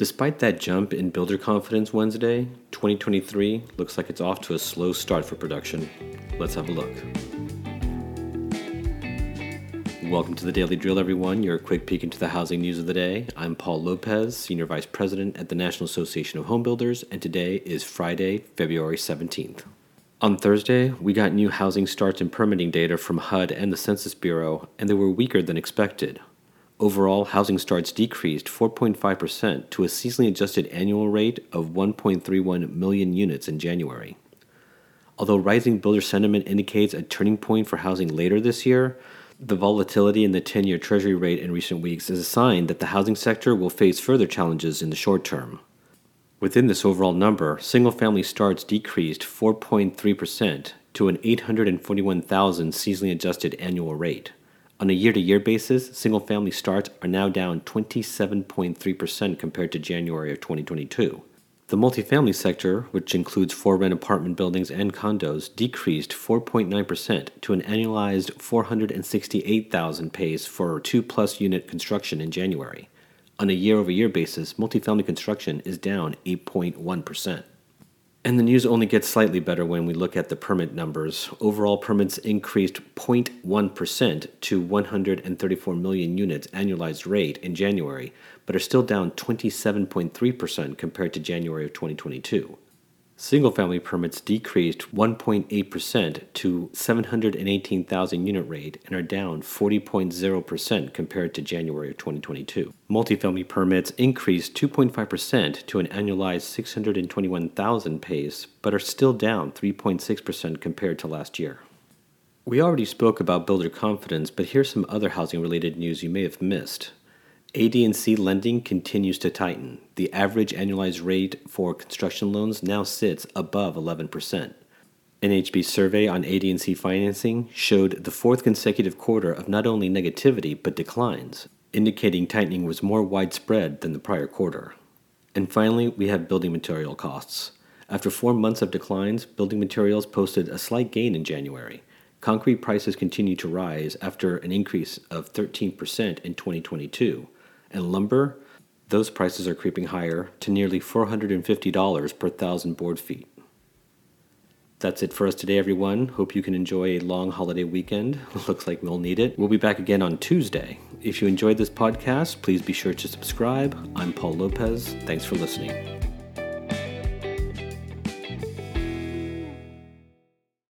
Despite that jump in builder confidence Wednesday, 2023 looks like it's off to a slow start for production. Let's have a look. Welcome to the Daily Drill, everyone. Your quick peek into the housing news of the day. I'm Paul Lopez, Senior Vice President at the National Association of Home Builders, and today is Friday, February 17th. On Thursday, we got new housing starts and permitting data from HUD and the Census Bureau, and they were weaker than expected. Overall, housing starts decreased 4.5% to a seasonally adjusted annual rate of 1.31 million units in January. Although rising builder sentiment indicates a turning point for housing later this year, the volatility in the 10-year Treasury rate in recent weeks is a sign that the housing sector will face further challenges in the short term. Within this overall number, single-family starts decreased 4.3% to an 841,000 seasonally adjusted annual rate. On a year-to-year basis, single-family starts are now down 27.3% compared to January of 2022. The multifamily sector, which includes for-rent apartment buildings and condos, decreased 4.9% to an annualized 468,000 pace for 2-plus unit construction in January. On a year-over-year basis, multifamily construction is down 8.1%. And the news only gets slightly better when we look at the permit numbers. Overall permits increased 0.1% to 134 million units annualized rate in January, but are still down 27.3% compared to January of 2022. Single-family permits decreased 1.8% to 718,000 unit rate and are down 40.0% compared to January of 2022. Multifamily permits increased 2.5% to an annualized 621,000 pace, but are still down 3.6% compared to last year. We already spoke about builder confidence, but here's some other housing-related news you may have missed. AD&C lending continues to tighten. The average annualized rate for construction loans now sits above 11%. An HB survey on AD&C financing showed the fourth consecutive quarter of not only negativity but declines, indicating tightening was more widespread than the prior quarter. And finally, we have building material costs. After 4 months of declines, building materials posted a slight gain in January. Concrete prices continue to rise after an increase of 13% in 2022. And lumber, those prices are creeping higher to nearly $450 per 1,000 board feet. That's it for us today, everyone. Hope you can enjoy a long holiday weekend. Looks like we'll need it. We'll be back again on Tuesday. If you enjoyed this podcast, please be sure to subscribe. I'm Paul Lopez. Thanks for listening.